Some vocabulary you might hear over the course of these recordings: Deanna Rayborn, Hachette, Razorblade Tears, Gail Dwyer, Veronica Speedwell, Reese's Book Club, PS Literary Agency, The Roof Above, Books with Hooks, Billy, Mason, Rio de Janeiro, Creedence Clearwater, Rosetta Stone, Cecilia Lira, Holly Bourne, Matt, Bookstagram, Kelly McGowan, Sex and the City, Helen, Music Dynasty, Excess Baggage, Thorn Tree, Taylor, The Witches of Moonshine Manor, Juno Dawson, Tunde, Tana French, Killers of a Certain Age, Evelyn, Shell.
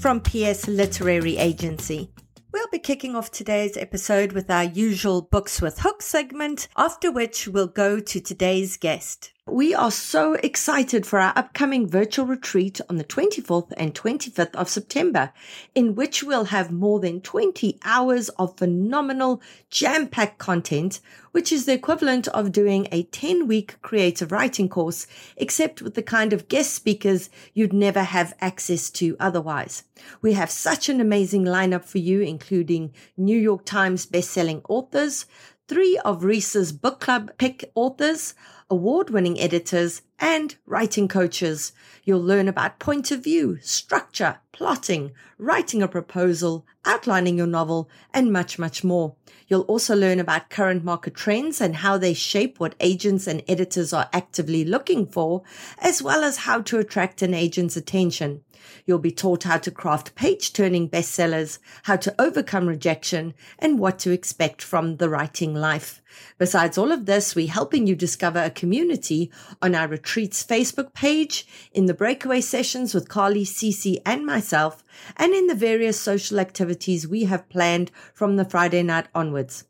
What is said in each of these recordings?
from PS Literary Agency. We'll be kicking off today's episode with our usual Books with Hooks segment, after which we'll go to today's guest. We are so excited for our upcoming virtual retreat on the 24th and 25th of September, in which we'll have more than 20 hours of phenomenal jam-packed content, which is the equivalent of doing a 10-week creative writing course, except with the kind of guest speakers you'd never have access to otherwise. We have such an amazing lineup for you, including New York Times best-selling authors, 3 of Reese's Book Club pick authors, award-winning editors, and writing coaches. You'll learn about point of view, structure, plotting, writing a proposal, outlining your novel, and much, much more. You'll also learn about current market trends and how they shape what agents and editors are actively looking for, as well as how to attract an agent's attention. You'll be taught how to craft page-turning bestsellers, how to overcome rejection, and what to expect from the writing life. Besides all of this, we're helping you discover a community on our retreat's Facebook page, in the breakaway sessions with Carly, Cece, and myself, and in the various social activities we have planned from the Friday night onwards.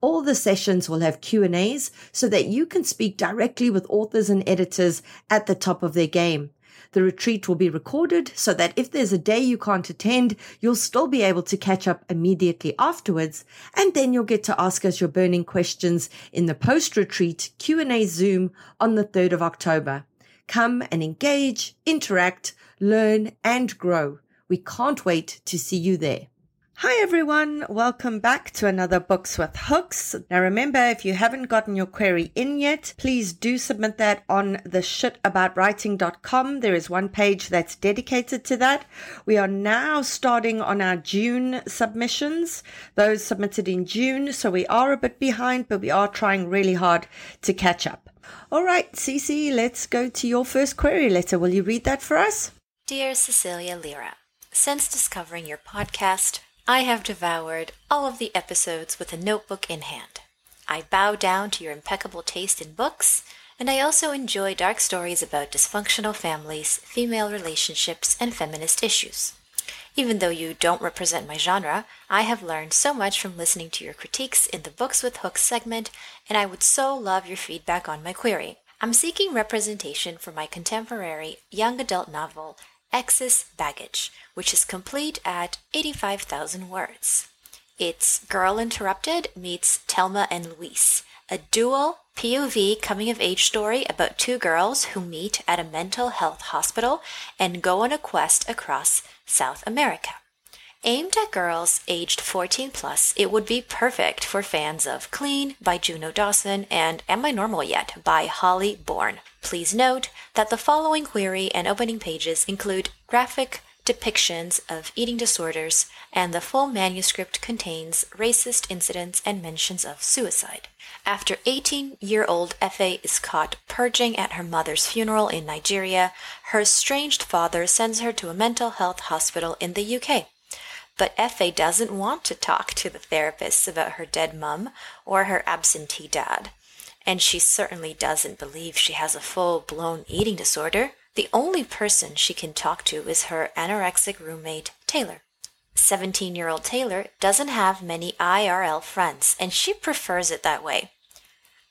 All the sessions will have Q&As so that you can speak directly with authors and editors at the top of their game. The retreat will be recorded so that if there's a day you can't attend, you'll still be able to catch up immediately afterwards, and then you'll get to ask us your burning questions in the post-retreat Q&A Zoom on the 3rd of October. Come and engage, interact, learn, and grow. We can't wait to see you there. Hi everyone, welcome back to another Books with Hooks. Now remember, if you haven't gotten your query in yet, please do submit that on theshitaboutwriting.com. There is one page that's dedicated to that. We are now starting on our June submissions, those submitted in June, so we are a bit behind, but we are trying really hard to catch up. All right, Cece, let's go to your first query letter. Will you read that for us? Dear Cecilia Lira, since discovering your podcast, I have devoured all of the episodes with a notebook in hand. I bow down to your impeccable taste in books and I also enjoy dark stories about dysfunctional families, female relationships, and feminist issues. Even though you don't represent my genre, I have learned so much from listening to your critiques in the Books with Hooks segment, and I would so love your feedback on my query. I'm seeking representation for my contemporary young adult novel, Excess Baggage, which is complete at 85,000 words. It's Girl Interrupted meets Thelma and Louise, a dual POV coming-of-age story about two girls who meet at a mental health hospital and go on a quest across South America. Aimed at girls aged 14+, it would be perfect for fans of Clean by Juno Dawson and Am I Normal Yet by Holly Bourne. Please note that the following query and opening pages include graphic depictions of eating disorders, and the full manuscript contains racist incidents and mentions of suicide. After 18-year-old Efe is caught purging at her mother's funeral in Nigeria, her estranged father sends her to a mental health hospital in the UK. But Efe doesn't want to talk to the therapists about her dead mum or her absentee dad. And she certainly doesn't believe she has a full-blown eating disorder. The only person she can talk to is her anorexic roommate, Taylor. 17-year-old Taylor doesn't have many IRL friends, and she prefers it that way.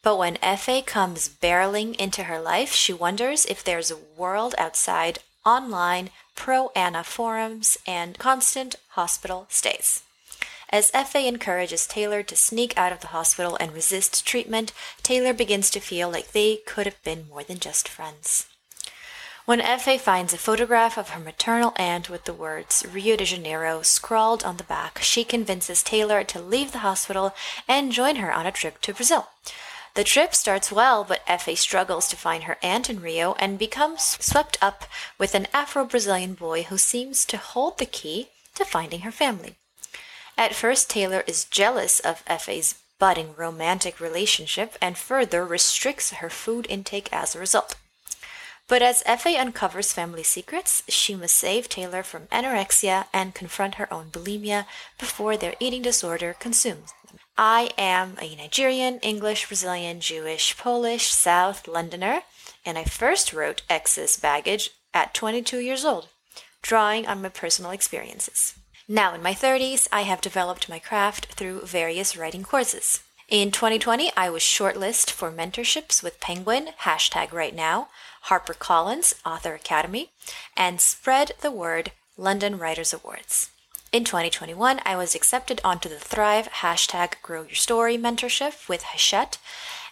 But when Efe comes barreling into her life, she wonders if there's a world outside online pro-Anna forums and constant hospital stays. As Efe encourages Taylor to sneak out of the hospital and resist treatment, Taylor begins to feel like they could have been more than just friends. When Efe finds a photograph of her maternal aunt with the words Rio de Janeiro scrawled on the back, she convinces Taylor to leave the hospital and join her on a trip to Brazil. The trip starts well, but Efe struggles to find her aunt in Rio and becomes swept up with an Afro-Brazilian boy who seems to hold the key to finding her family. At first, Taylor is jealous of Efe's budding romantic relationship and further restricts her food intake as a result. But as Efe uncovers family secrets, she must save Taylor from anorexia and confront her own bulimia before their eating disorder consumes them. I am a Nigerian, English, Brazilian, Jewish, Polish, South Londoner, and I first wrote Excess Baggage at 22 years old, drawing on my personal experiences. Now in my 30s, I have developed my craft through various writing courses. In 2020, I was shortlisted for mentorships with Penguin, #RightNow, HarperCollins, Author Academy, and Spread the Word, London Writers Awards. In 2021, I was accepted onto the Thrive, #GrowYourStory mentorship with Hachette,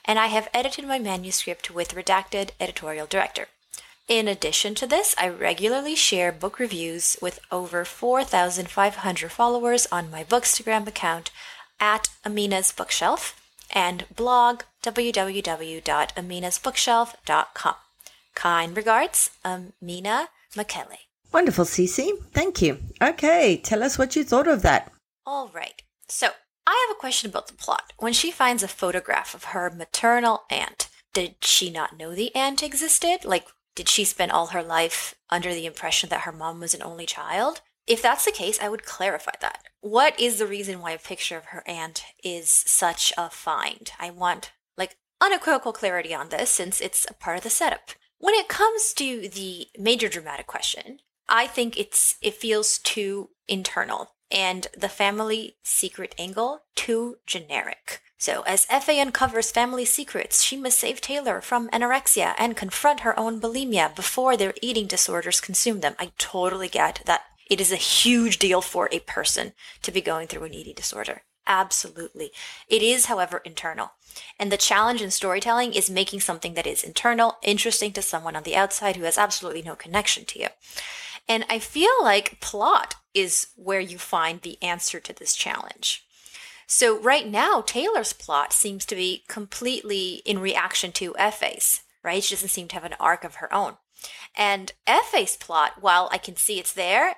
and I have edited my manuscript with Redacted editorial director. In addition to this, I regularly share book reviews with over 4,500 followers on my Bookstagram account, at Amina's Bookshelf, and blog www.aminasbookshelf.com. Kind regards, Amina McKelley. Wonderful, Cece. Thank you. Okay, tell us what you thought of that. All right. So, I have a question about the plot. When she finds a photograph of her maternal aunt, did she not know the aunt existed? Like, did she spend all her life under the impression that her mom was an only child? If that's the case, I would clarify that. What is the reason why a picture of her aunt is such a find? I want, unequivocal clarity on this since it's a part of the setup. When it comes to the major dramatic question, I think it feels too internal and the family secret angle too generic. So as Efe uncovers family secrets, she must save Taylor from anorexia and confront her own bulimia before their eating disorders consume them. I totally get that. It is a huge deal for a person to be going through an eating disorder. Absolutely. It is, however, internal. And the challenge in storytelling is making something that is internal, interesting to someone on the outside who has absolutely no connection to you. And I feel like plot is where you find the answer to this challenge. So right now, Taylor's plot seems to be completely in reaction to Efe's, right? She doesn't seem to have an arc of her own. And Efe's plot, while I can see it's there,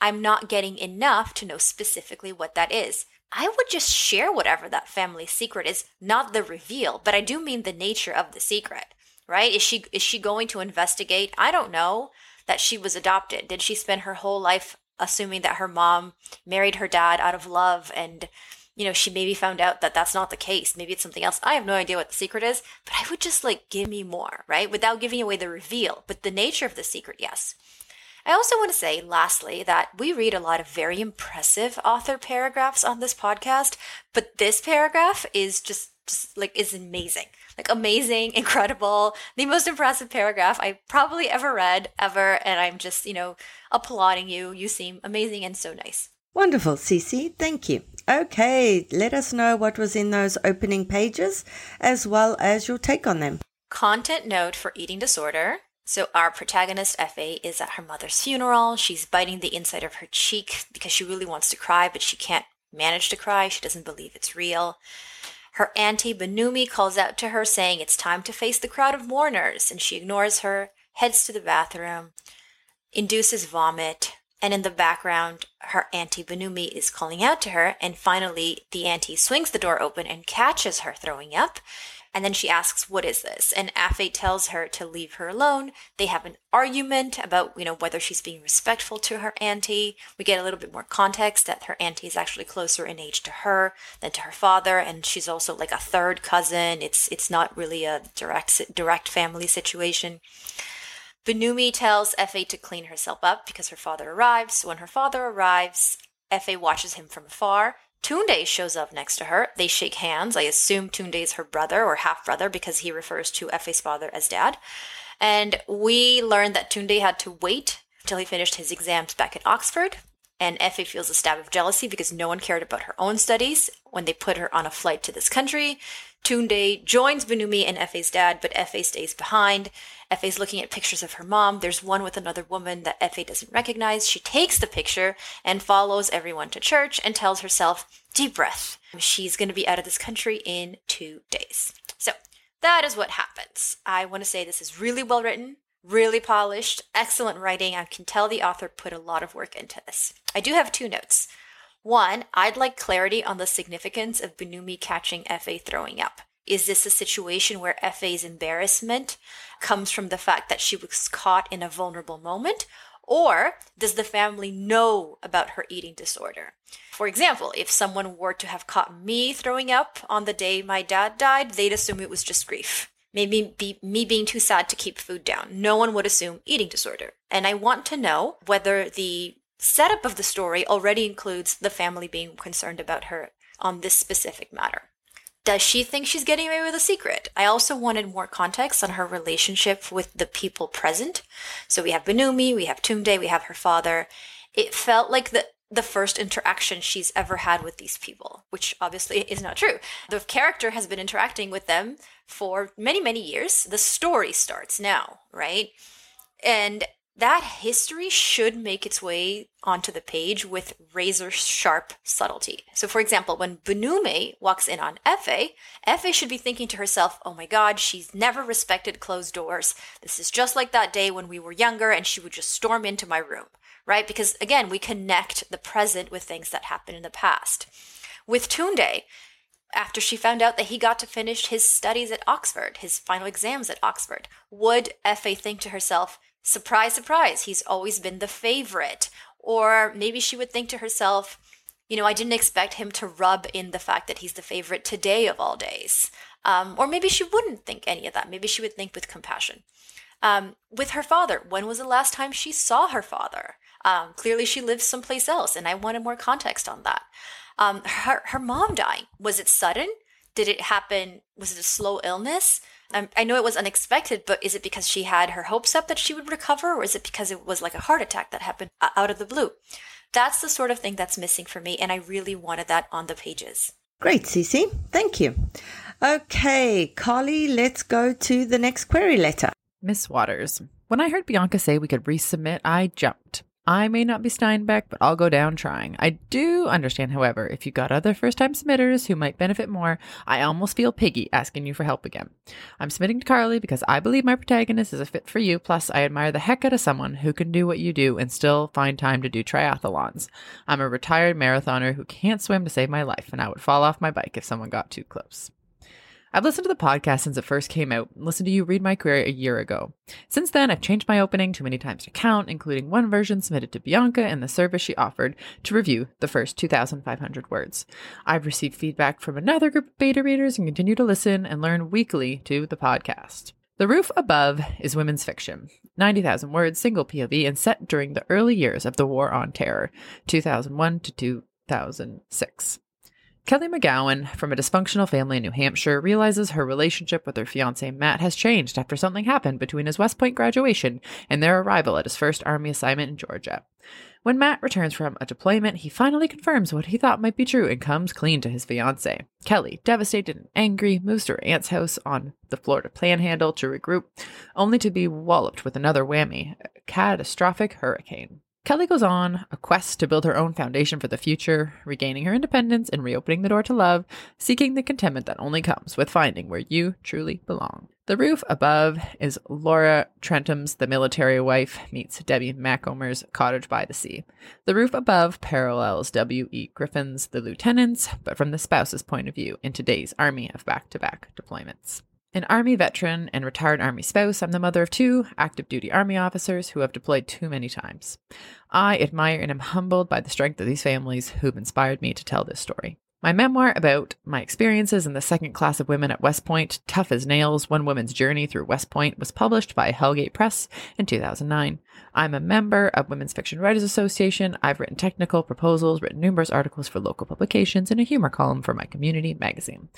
I'm not getting enough to know specifically what that is. I would just share whatever that family secret is, not the reveal, but I do mean the nature of the secret, right? Is she going to investigate? I don't know that she was adopted. Did she spend her whole life assuming that her mom married her dad out of love and you know, she maybe found out that that's not the case. Maybe it's something else. I have no idea what the secret is, but I would just like, give me more, right? Without giving away the reveal, but the nature of the secret, yes. I also want to say, lastly, that we read a lot of very impressive author paragraphs on this podcast, but this paragraph is just amazing. Like amazing, incredible, the most impressive paragraph I probably ever read, ever. And I'm just, you know, applauding you. You seem amazing and so nice. Wonderful, Cece. Thank you. Okay, let us know what was in those opening pages as well as your take on them. Content note for eating disorder. So our protagonist, Efe, is at her mother's funeral. She's biting the inside of her cheek because she really wants to cry, but she can't manage to cry. She doesn't believe it's real. Her auntie, Benumi, calls out to her saying it's time to face the crowd of mourners, and she ignores her, heads to the bathroom, induces vomit, and in the background, her auntie, Benumi, is calling out to her, and finally, the auntie swings the door open and catches her throwing up, and then she asks, what is this? And Efe tells her to leave her alone. They have an argument about, you know, whether she's being respectful to her auntie. We get a little bit more context that her auntie is actually closer in age to her than to her father, and she's also like a third cousin. It's not really a direct family situation. Benumi tells Efe to clean herself up because her father arrives. When her father arrives, Efe watches him from afar. Tunde shows up next to her. They shake hands. I assume Tunde is her brother or half-brother because he refers to Efe's father as dad. And we learn that Tunde had to wait until he finished his exams back at Oxford. And Efe feels a stab of jealousy because no one cared about her own studies when they put her on a flight to this country. Tunde joins Benumi and Efe's dad, but Efe stays behind. Efe's looking at pictures of her mom. There's one with another woman that Efe doesn't recognize. She takes the picture and follows everyone to church and tells herself, deep breath. She's going to be out of this country in 2 days. So that is what happens. I want to say this is really well written, really polished, excellent writing. I can tell the author put a lot of work into this. I do have 2 notes. 1, I'd like clarity on the significance of Benumi catching Efe throwing up. Is this a situation where Efe's embarrassment comes from the fact that she was caught in a vulnerable moment? Or does the family know about her eating disorder? For example, if someone were to have caught me throwing up on the day my dad died, they'd assume it was just grief. Maybe me being too sad to keep food down. No one would assume eating disorder. And I want to know whether the setup of the story already includes the family being concerned about her on this specific matter. Does she think she's getting away with a secret? I also wanted more context on her relationship with the people present. So we have Benumi, we have Tunde, we have her father. It felt like the first interaction she's ever had with these people, which obviously is not true. The character has been interacting with them for many, many years. The story starts now, right? And that history should make its way onto the page with razor-sharp subtlety. So, for example, when Benumi walks in on Efe, Efe should be thinking to herself, oh my God, she's never respected closed doors. This is just like that day when we were younger and she would just storm into my room, right? Because, again, we connect the present with things that happened in the past. With Tunde, after she found out that he got to finish his studies at Oxford, his final exams at Oxford, would Efe think to herself, surprise, surprise, he's always been the favorite? Or maybe she would think to herself, you know, I didn't expect him to rub in the fact that he's the favorite today of all days. Or maybe she wouldn't think any of that. Maybe she would think with compassion. With her father, when was the last time she saw her father? Clearly she lives someplace else, and I wanted more context on that. Her mom dying, was it sudden? Did it happen? Was it a slow illness? I know it was unexpected, but is it because she had her hopes up that she would recover, or is it because it was like a heart attack that happened out of the blue? That's the sort of thing that's missing for me, and I really wanted that on the pages. Great, Cece. Thank you. Okay, Carly, let's go to the next query letter. Miss Waters, when I heard Bianca say we could resubmit, I jumped. I may not be Steinbeck, but I'll go down trying. I do understand, however, if you got other first-time submitters who might benefit more, I almost feel piggy asking you for help again. I'm submitting to Carly because I believe my protagonist is a fit for you, plus I admire the heck out of someone who can do what you do and still find time to do triathlons. I'm a retired marathoner who can't swim to save my life, and I would fall off my bike if someone got too close. I've listened to the podcast since it first came out and listened to you read my query a year ago. Since then, I've changed my opening too many times to count, including one version submitted to Bianca and the service she offered to review the first 2,500 words. I've received feedback from another group of beta readers and continue to listen and learn weekly to the podcast. The Roof Above is women's fiction, 90,000 words, single POV, and set during the early years of the War on Terror, 2001 to 2006. Kelly McGowan, from a dysfunctional family in New Hampshire, realizes her relationship with her fiancé Matt has changed after something happened between his West Point graduation and their arrival at his first army assignment in Georgia. When Matt returns from a deployment, he finally confirms what he thought might be true and comes clean to his fiancée. Kelly, devastated and angry, moves to her aunt's house on the Florida Panhandle to regroup, only to be walloped with another whammy, a catastrophic hurricane. Kelly goes on a quest to build her own foundation for the future, regaining her independence and reopening the door to love, seeking the contentment that only comes with finding where you truly belong. The Roof Above is Laura Trentum's The Military Wife meets Debbie Maccomer's Cottage by the Sea. The Roof Above parallels W.E. Griffin's The Lieutenants, but from the spouse's point of view in today's army of back-to-back deployments. An Army veteran and retired Army spouse, I'm the mother of two active duty Army officers who have deployed too many times. I admire and am humbled by the strength of these families who've inspired me to tell this story. My memoir about my experiences in the second class of women at West Point, Tough as Nails, One Woman's Journey Through West Point, was published by Hellgate Press in 2009. I'm a member of Women's Fiction Writers Association. I've written technical proposals, written numerous articles for local publications, and a humor column for my community magazine.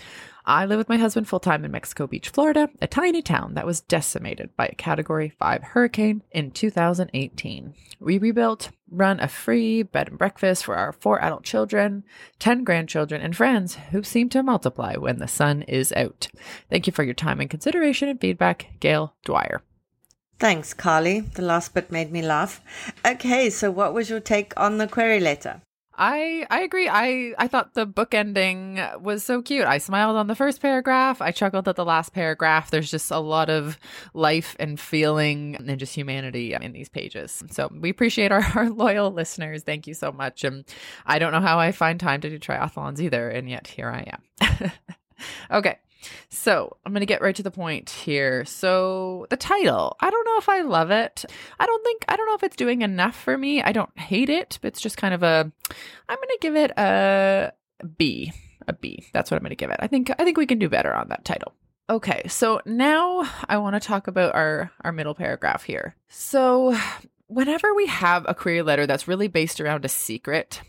I live with my husband full-time in Mexico Beach, Florida, a tiny town that was decimated by a Category 5 hurricane in 2018. We rebuilt, run a free bed and breakfast for our 4 adult children, 10 grandchildren, and friends who seem to multiply when the sun is out. Thank you for your time and consideration and feedback, Gail Dwyer. Thanks, Carly. The last bit made me laugh. Okay, so what was your take on the query letter? I agree. I thought the book ending was so cute. I smiled on the first paragraph. I chuckled at the last paragraph. There's just a lot of life and feeling and just humanity in these pages. So we appreciate our loyal listeners. Thank you so much. And I don't know how I find time to do triathlons either. And yet here I am. Okay. So I'm going to get right to the point here. So the title, I don't know if I love it. I don't know if it's doing enough for me. I don't hate it, but it's just kind of I'm going to give it a B. That's what I'm going to give it. I think we can do better on that title. Okay. So now I want to talk about our middle paragraph here. So whenever we have a query letter that's really based around a secret,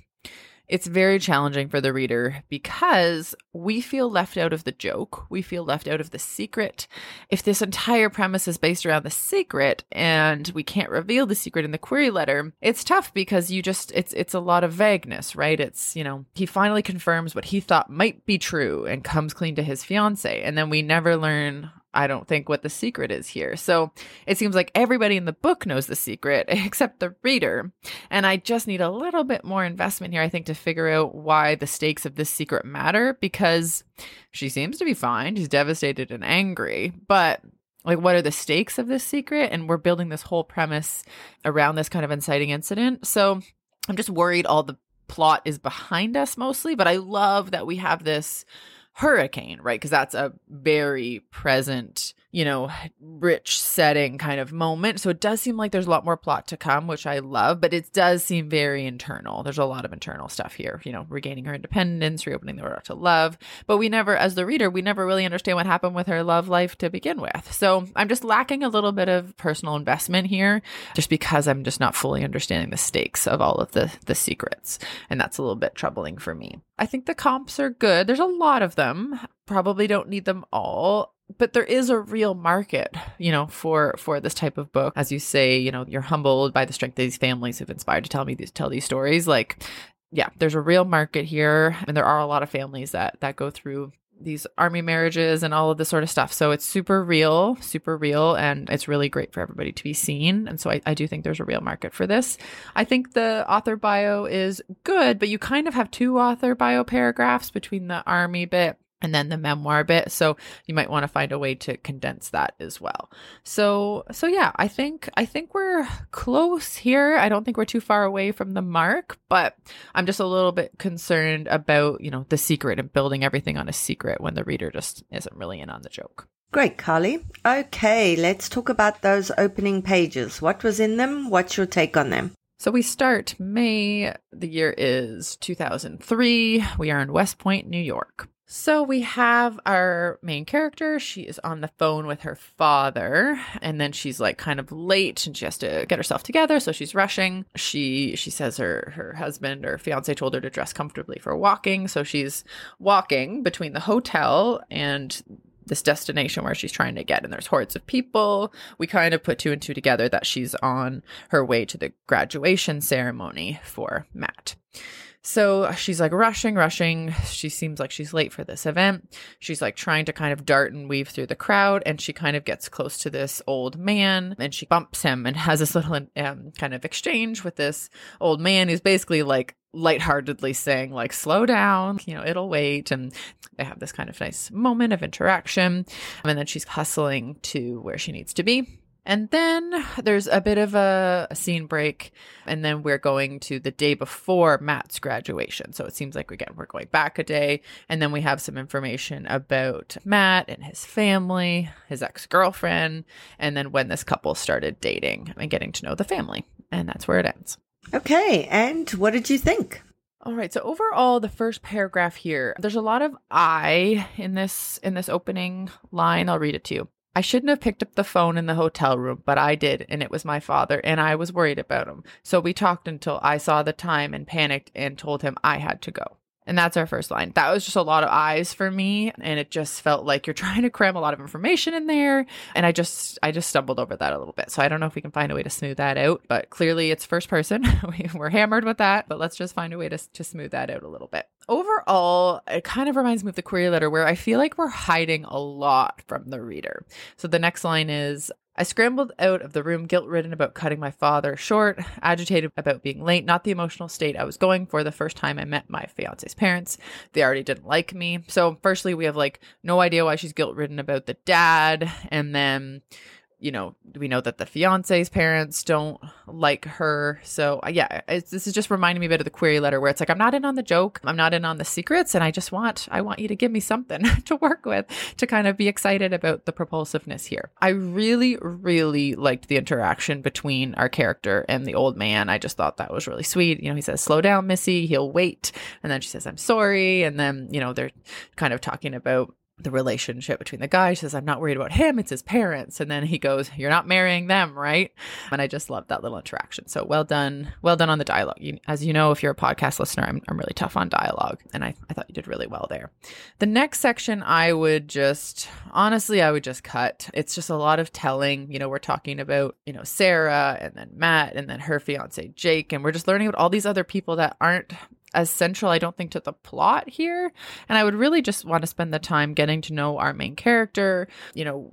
it's very challenging for the reader because we feel left out of the joke. We feel left out of the secret. If this entire premise is based around the secret and we can't reveal the secret in the query letter, it's tough because it's a lot of vagueness, right? It's, you know, he finally confirms what he thought might be true and comes clean to his fiancée. And then we never learn, I don't think, what the secret is here. So it seems like everybody in the book knows the secret except the reader. And I just need a little bit more investment here, I think, to figure out why the stakes of this secret matter, because she seems to be fine. She's devastated and angry. But like, what are the stakes of this secret? And we're building this whole premise around this kind of inciting incident. So I'm just worried all the plot is behind us mostly. But I love that we have this hurricane, right? Because that's a very present, you know, rich setting kind of moment. So it does seem like there's a lot more plot to come, which I love, but it does seem very internal. There's a lot of internal stuff here, you know, regaining her independence, reopening the door to love. But we never, as the reader, we never really understand what happened with her love life to begin with. So I'm just lacking a little bit of personal investment here just because I'm just not fully understanding the stakes of all of the secrets. And that's a little bit troubling for me. I think the comps are good. There's a lot of them. Probably don't need them all. But there is a real market, you know, for this type of book. As you say, you know, you're humbled by the strength of these families who've inspired to tell these stories. Like, yeah, there's a real market here. And there are a lot of families that go through these army marriages and all of this sort of stuff. So it's super real. And it's really great for everybody to be seen. And so I do think there's a real market for this. I think the author bio is good, but you kind of have two author bio paragraphs between the army bit and then the memoir bit. So you might want to find a way to condense that as well. So yeah, I think we're close here. I don't think we're too far away from the mark, but I'm just a little bit concerned about, the secret and building everything on a secret when the reader just isn't really in on the joke. Great, Carly. Okay, let's talk about those opening pages. What was in them? What's your take on them? So we start May. The year is 2003. We are in West Point, New York. So we have our main character. She is on the phone with her father, and then she's like kind of late and she has to get herself together. So she's rushing. She says her husband or fiance told her to dress comfortably for walking. So she's walking between the hotel and this destination where she's trying to get, and there's hordes of people. We kind of put two and two together that she's on her way to the graduation ceremony for Matt. So she's like rushing. She seems like she's late for this event. She's like trying to kind of dart and weave through the crowd, and she kind of gets close to this old man and she bumps him and has this little kind of exchange with this old man who's basically like lightheartedly saying like, slow down, it'll wait. And they have this kind of nice moment of interaction. And then she's hustling to where she needs to be. And then there's a bit of a scene break, and then we're going to the day before Matt's graduation. So it seems like, again, we're going back a day, and then we have some information about Matt and his family, his ex-girlfriend, and then when this couple started dating and getting to know the family. And that's where it ends. Okay, and what did you think? All right. So overall, the first paragraph here, there's a lot of I in this opening line. I'll read it to you. I shouldn't have picked up the phone in the hotel room, but I did, and it was my father, and I was worried about him. So we talked until I saw the time and panicked and told him I had to go. And that's our first line. That was just a lot of eyes for me, and it just felt like you're trying to cram a lot of information in there, and I just stumbled over that a little bit. So I don't know if we can find a way to smooth that out, but clearly it's first person. We're hammered with that, but let's just find a way to smooth that out a little bit. Overall, it kind of reminds me of the query letter, where I feel like we're hiding a lot from the reader. So the next line is, I scrambled out of the room, guilt-ridden about cutting my father short, agitated about being late, not the emotional state I was going for the first time I met my fiance's parents. They already didn't like me. So firstly, we have like no idea why she's guilt-ridden about the dad. And then, we know that the fiance's parents don't like her. So yeah, this is just reminding me a bit of the query letter, where it's like, I'm not in on the joke. I'm not in on the secrets. And I want you to give me something to work with to kind of be excited about the propulsiveness here. I really, really liked the interaction between our character and the old man. I just thought that was really sweet. He says, slow down, Missy, he'll wait. And then she says, I'm sorry. And then, they're kind of talking about the relationship between the guy. She says, I'm not worried about him, it's his parents. And then he goes, you're not marrying them, right? And I just love that little interaction. So well done on the dialogue. As you know, if you're a podcast listener, I'm really tough on dialogue, and I thought you did really well there. The next section, I would just cut. It's just a lot of telling. We're talking about, Sarah, and then Matt, and then her fiance Jake, and we're just learning about all these other people that aren't as central, I don't think, to the plot here. And I would really just want to spend the time getting to know our main character.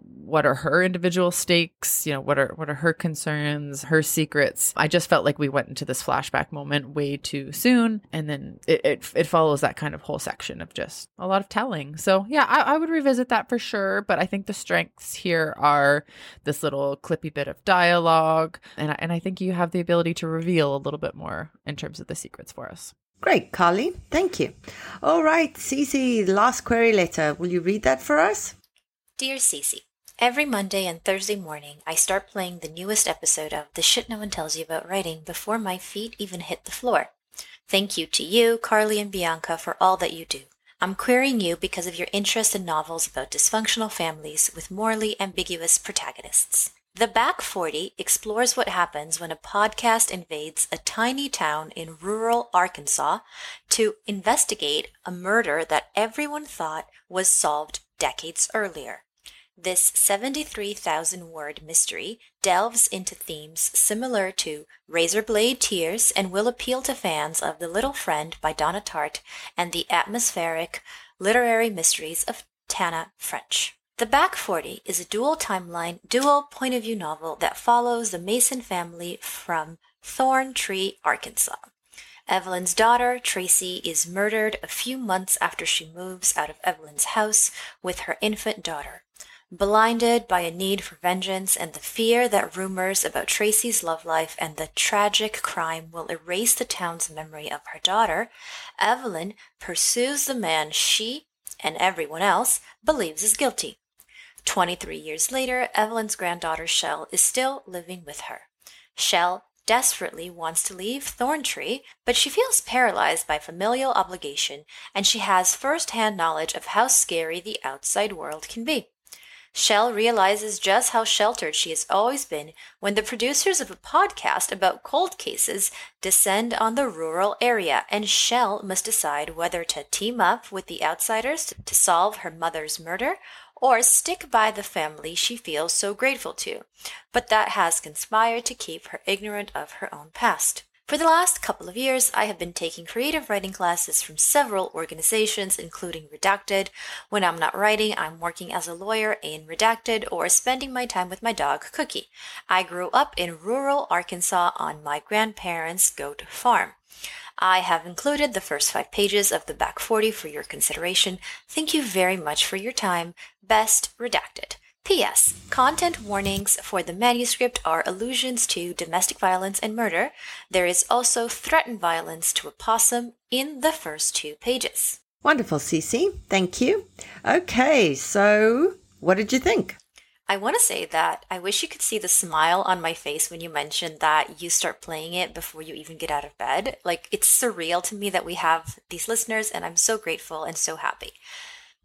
What are her individual stakes? What are her concerns, her secrets? I just felt like we went into this flashback moment way too soon. And then it follows that kind of whole section of just a lot of telling. So yeah, I would revisit that for sure. But I think the strengths here are this little clippy bit of dialogue. And I think you have the ability to reveal a little bit more in terms of the secrets for us. Great, Carly. Thank you. All right, Cece, last query letter. Will you read that for us? Dear Cece, every Monday and Thursday morning, I start playing the newest episode of The Shit No One Tells You About Writing before my feet even hit the floor. Thank you to you, Carly and Bianca, for all that you do. I'm querying you because of your interest in novels about dysfunctional families with morally ambiguous protagonists. The Back 40 explores what happens when a podcast invades a tiny town in rural Arkansas to investigate a murder that everyone thought was solved decades earlier. This 73,000-word mystery delves into themes similar to Razorblade Tears and will appeal to fans of The Little Friend by Donna Tartt and the atmospheric literary mysteries of Tana French. The Back 40 is a dual timeline, dual point of view novel that follows the Mason family from Thorn Tree, Arkansas. Evelyn's daughter, Tracy, is murdered a few months after she moves out of Evelyn's house with her infant daughter. Blinded by a need for vengeance and the fear that rumors about Tracy's love life and the tragic crime will erase the town's memory of her daughter, Evelyn pursues the man she, and everyone else, believes is guilty. 23 years later, Evelyn's granddaughter Shell is still living with her. Shell desperately wants to leave Thorn Tree, but she feels paralyzed by familial obligation, and she has first-hand knowledge of how scary the outside world can be. Shell realizes just how sheltered she has always been when the producers of a podcast about cold cases descend on the rural area, and Shell must decide whether to team up with the outsiders to solve her mother's murder or stick by the family she feels so grateful to, but that has conspired to keep her ignorant of her own past. For the last couple of years, I have been taking creative writing classes from several organizations, including Redacted. When I'm not writing, I'm working as a lawyer in Redacted or spending my time with my dog, Cookie. I grew up in rural Arkansas on my grandparents' goat farm. I have included the first 5 pages of The Back 40 for your consideration. Thank you very much for your time. Best, Redacted. P.S. Content warnings for the manuscript are allusions to domestic violence and murder. There is also threatened violence to a possum in the first 2 pages. Wonderful, Cece. Thank you. Okay, so what did you think? I want to say that I wish you could see the smile on my face when you mentioned that you start playing it before you even get out of bed. Like, it's surreal to me that we have these listeners, and I'm so grateful and so happy.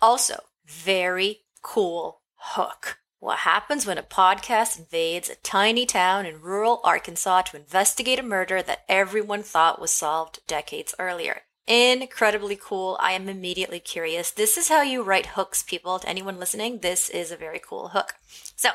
Also, very cool hook. What happens when a podcast invades a tiny town in rural Arkansas to investigate a murder that everyone thought was solved decades earlier? Incredibly cool. I am immediately curious. This is how you write hooks, people. To anyone listening, this is a very cool hook. So,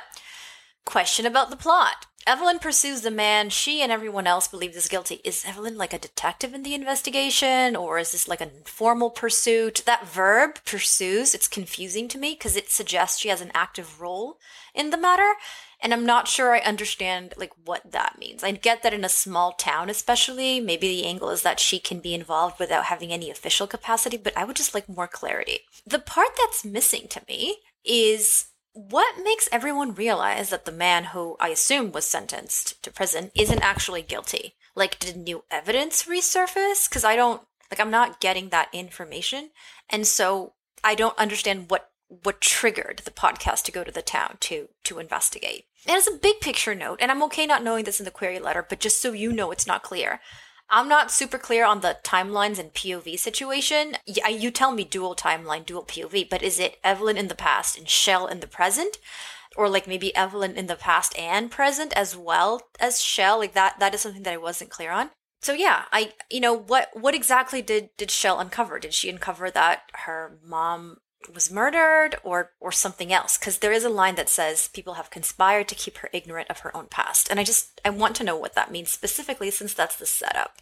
question about the plot. Evelyn pursues the man she and everyone else believes is guilty. Is Evelyn like a detective in the investigation, or is this like an informal pursuit? That verb, pursues, it's confusing to me because it suggests she has an active role in the matter. And I'm not sure I understand, like, what that means. I get that in a small town, especially, maybe the angle is that she can be involved without having any official capacity, but I would just like more clarity. The part that's missing to me is what makes everyone realize that the man who I assume was sentenced to prison isn't actually guilty? Like, did new evidence resurface? Because I'm not getting that information. And so I don't understand what triggered the podcast to go to the town to investigate. And it's a big picture note, and I'm okay not knowing this in the query letter, but just so you know, it's not clear. I'm not super clear on the timelines and POV situation. Yeah, you tell me dual timeline, dual POV, but is it Evelyn in the past and Shell in the present? Or like maybe Evelyn in the past and present as well as Shell? Like that is something that I wasn't clear on. So yeah, what exactly did Shell uncover? Did she uncover that her mom was murdered or something else? Because there is a line that says people have conspired to keep her ignorant of her own past. And I want to know what that means specifically, since that's the setup.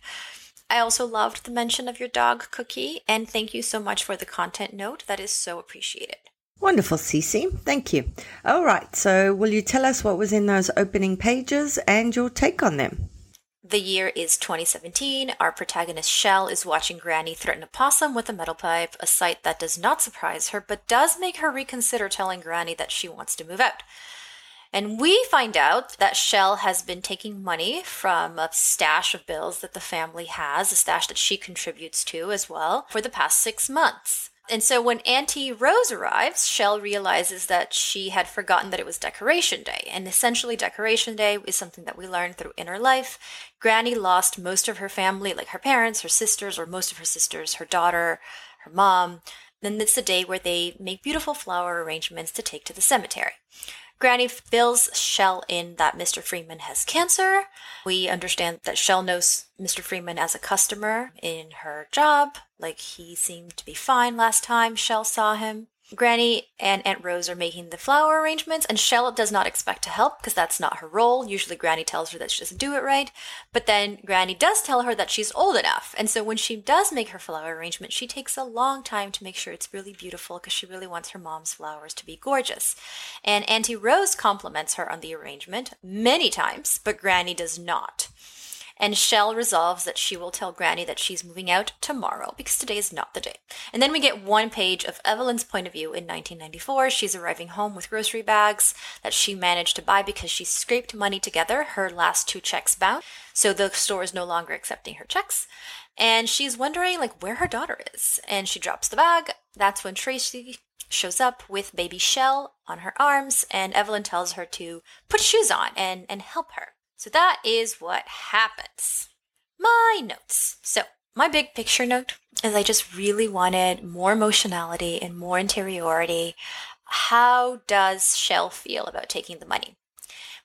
I also loved the mention of your dog, Cookie, and thank you so much for the content note. That is so appreciated. Wonderful, Cece. Thank you. All right, so will you tell us what was in those opening pages and your take on them? The year is 2017. Our protagonist Shell is watching Granny threaten a possum with a metal pipe, a sight that does not surprise her, but does make her reconsider telling Granny that she wants to move out. And we find out that Shell has been taking money from a stash of bills that the family has, a stash that she contributes to as well, for the past 6 months. And so when Auntie Rose arrives, Shell realizes that she had forgotten that it was Decoration Day. And essentially, Decoration Day is something that we learn through inner life. Granny lost most of her family, like her parents, her sisters, or most of her sisters, her daughter, her mom. Then it's the day where they make beautiful flower arrangements to take to the cemetery. Granny fills Shell in that Mr. Freeman has cancer. We understand that Shell knows Mr. Freeman as a customer in her job. Like, he seemed to be fine last time Shell saw him. Granny and Aunt Rose are making the flower arrangements, and Shell does not expect to help because that's not her role. Usually Granny tells her that she doesn't do it right, but then Granny does tell her that she's old enough. And so when she does make her flower arrangement, she takes a long time to make sure it's really beautiful because she really wants her mom's flowers to be gorgeous. And Auntie Rose compliments her on the arrangement many times, but Granny does not. and Shell resolves that she will tell Granny that she's moving out tomorrow because today is not the day. And then we get one page of Evelyn's point of view in 1994. She's arriving home with grocery bags that she managed to buy because she scraped money together, her last two checks bound. So the store is no longer accepting her checks. And she's wondering, like, where her daughter is. And she drops the bag. That's when Tracy shows up with baby Shell on her arms, and Evelyn tells her to put shoes on and help her. So that is what happens. My notes. So my big picture note is I just really wanted more emotionality and more interiority. How does Shell feel about taking the money?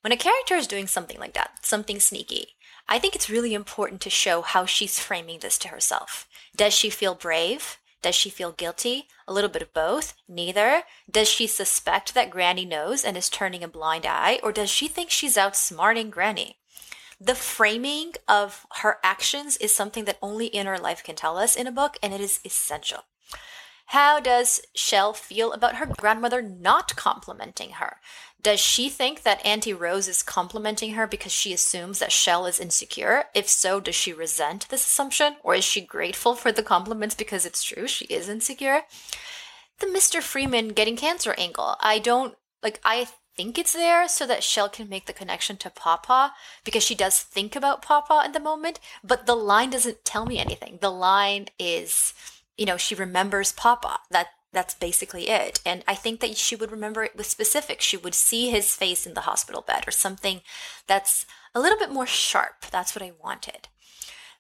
When a character is doing something like that, something sneaky, I think it's really important to show how she's framing this to herself. Does she feel brave? Does she feel guilty? A little bit of both? Neither? Does she suspect that Granny knows and is turning a blind eye? Or does she think she's outsmarting Granny? The framing of her actions is something that only inner life can tell us in a book, and it is essential. How does Shell feel about her grandmother not complimenting her? Does she think that Auntie Rose is complimenting her because she assumes that Shell is insecure? If so, does she resent this assumption? Or is she grateful for the compliments because it's true, she is insecure? The Mr. Freeman getting cancer angle. I think it's there so that Shell can make the connection to Papa, because she does think about Papa at the moment, but the line doesn't tell me anything. The line is, you know, she remembers Papa. That's basically it. And I think that she would remember it with specifics. She would see his face in the hospital bed or something that's a little bit more sharp. That's what I wanted.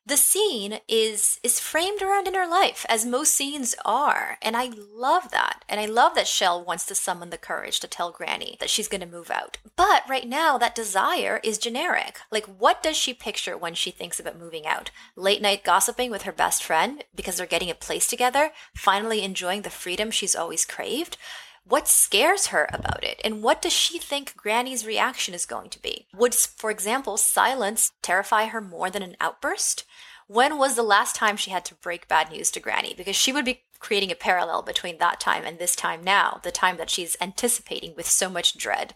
The scene is framed around inner life, as most scenes are. And I love that. And I love that Shell wants to summon the courage to tell Granny that she's going to move out. But right now, that desire is generic. Like, what does she picture when she thinks about moving out? Late night gossiping with her best friend because they're getting a place together, finally enjoying the freedom she's always craved. What scares her about it? And what does she think Granny's reaction is going to be? Would, for example, silence terrify her more than an outburst? When was the last time she had to break bad news to Granny? Because she would be creating a parallel between that time and this time now, the time that she's anticipating with so much dread.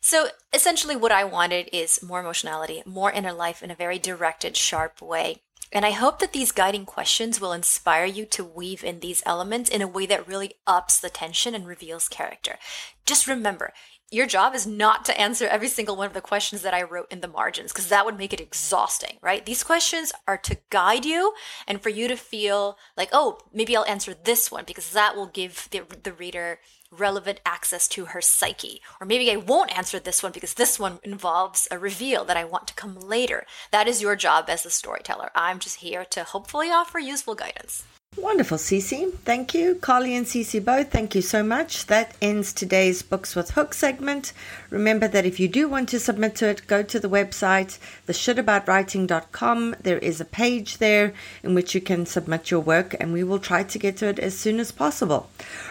So essentially what I wanted is more emotionality, more inner life in a very directed, sharp way. And I hope that these guiding questions will inspire you to weave in these elements in a way that really ups the tension and reveals character. Just remember, your job is not to answer every single one of the questions that I wrote in the margins, because that would make it exhausting, right? These questions are to guide you and for you to feel like, oh, maybe I'll answer this one because that will give the reader relevant access to her psyche. Or maybe I won't answer this one because this one involves a reveal that I want to come later. That is your job as a storyteller. I'm just here to hopefully offer useful guidance. Wonderful, Cece. Thank you. Carly and Cece both, thank you so much. That ends today's Books with Hooks segment. Remember that if you do want to submit to it, go to the website, theshitaboutwriting.com. There is a page there in which you can submit your work, and we will try to get to it as soon as possible.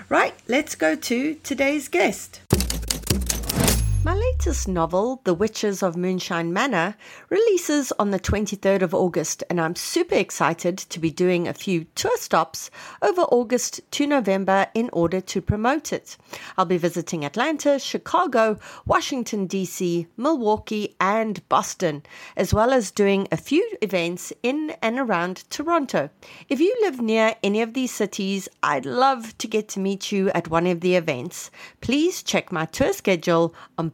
Right, let's go to today's guest. My latest novel, The Witches of Moonshine Manor, releases on the 23rd of August, and I'm super excited to be doing a few tour stops over August to November in order to promote it. I'll be visiting Atlanta, Chicago, Washington, D.C., Milwaukee, and Boston, as well as doing a few events in and around Toronto. If you live near any of these cities, I'd love to get to meet you at one of the events. Please check my tour schedule on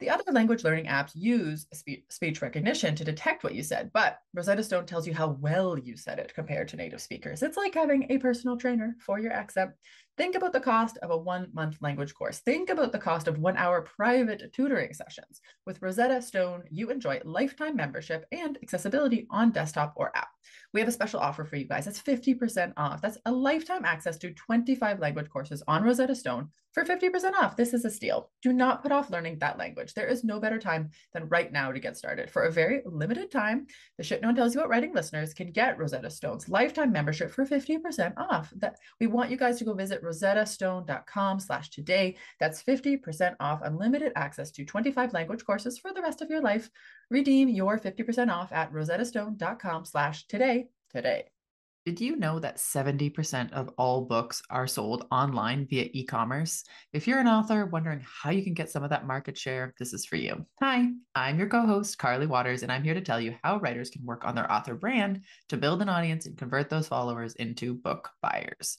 The other language learning apps use speech recognition to detect what you said, but Rosetta Stone tells you how well you said it compared to native speakers. It's like having a personal trainer for your accent. Think about the cost of a 1-month language course. Think about the cost of 1-hour private tutoring sessions. With Rosetta Stone, you enjoy lifetime membership and accessibility on desktop or app. We have a special offer for you guys. That's 50% off. That's a lifetime access to 25 language courses on Rosetta Stone for 50% off. This is a steal. Do not put off learning that language. There is no better time than right now to get started. For a very limited time, the Shit No One Tells You About Writing listeners can get Rosetta Stone's lifetime membership for 50% off. That we want you guys to go visit rosettastone.com/today. That's 50% off unlimited access to 25 language courses for the rest of your life. Redeem your 50% off at rosettastone.com/today today. Did you know that 70% of all books are sold online via e-commerce? If you're an author wondering how you can get some of that market share, this is for you. Hi, I'm your co-host, Carly Waters, and I'm here to tell you how writers can work on their author brand to build an audience and convert those followers into book buyers.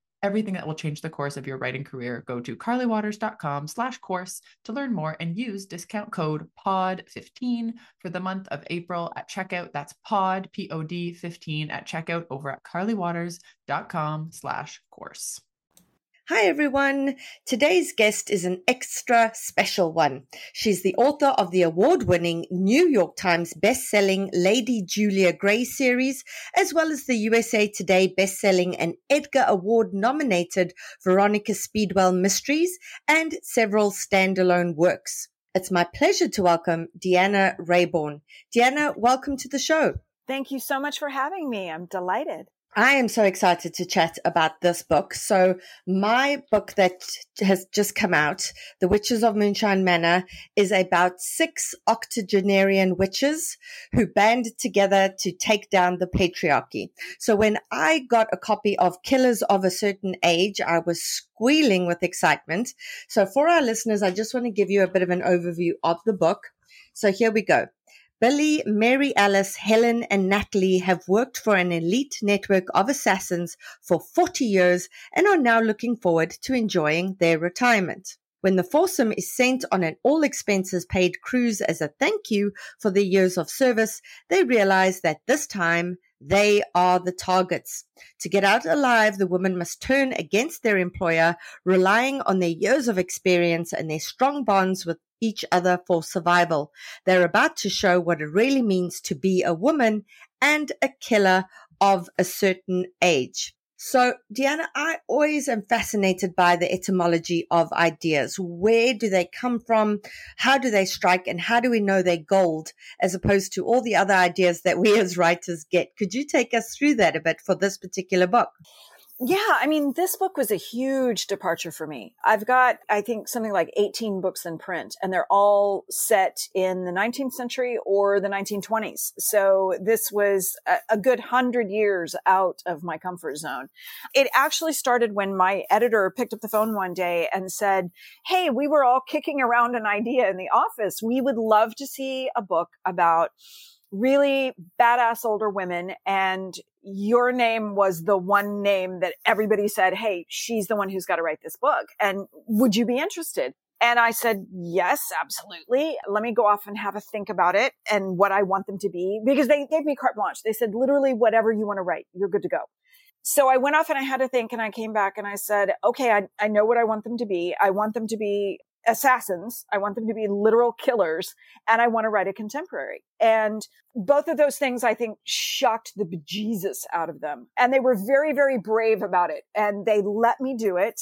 everything that will change the course of your writing career, go to carlywaters.com/course to learn more and use discount code POD15 for the month of April at checkout. That's POD, P-O-D 15 at checkout over at carlywaters.com/course. Hi, everyone. Today's guest is an extra special one. She's the author of the award-winning New York Times best-selling Lady Julia Gray series, as well as the USA Today best-selling and Edgar Award-nominated Veronica Speedwell mysteries and several standalone works. It's my pleasure to welcome Deanna Rayborn. Deanna, welcome to the show. Thank you so much for having me. I'm delighted. I am so excited to chat about this book. So my book that has just come out, The Witches of Moonshine Manor, is about 6 octogenarian witches who banded together to take down the patriarchy. So when I got a copy of Killers of a Certain Age, I was squealing with excitement. So for our listeners, I just want to give you a bit of an overview of the book. So here we go. Billy, Mary Alice, Helen, and Natalie have worked for an elite network of assassins for 40 years and are now looking forward to enjoying their retirement. When the foursome is sent on an all-expenses-paid cruise as a thank you for their years of service, they realize that this time they are the targets. To get out alive, the women must turn against their employer, relying on their years of experience and their strong bonds with each other for survival. They're about to show what it really means to be a woman and a killer of a certain age. So, Deanna, I always am fascinated by the etymology of ideas. Where do they come from? How do they strike? And how do we know they're gold as opposed to all the other ideas that we as writers get? Could you take us through that a bit for this particular book? Yeah, I mean, this book was a huge departure for me. I've got, I think, something like 18 books in print, and they're all set in the 19th century or the 1920s. So this was a good 100 years out of my comfort zone. It actually started when my editor picked up the phone one day and said, hey, we were all kicking around an idea in the office. We would love to see a book about really badass older women, and your name was the one name that everybody said, hey, she's the one who's got to write this book. And would you be interested? And I said, yes, absolutely. Let me go off and have a think about it and what I want them to be, because they gave me carte blanche. They said, literally, whatever you want to write, you're good to go. So I went off and I had to think, and I came back and I said, okay, I know what I want them to be. I want them to be assassins. I want them to be literal killers, and I want to write a contemporary. And both of those things, I think, shocked the bejesus out of them. And they were very, very brave about it. And they let me do it.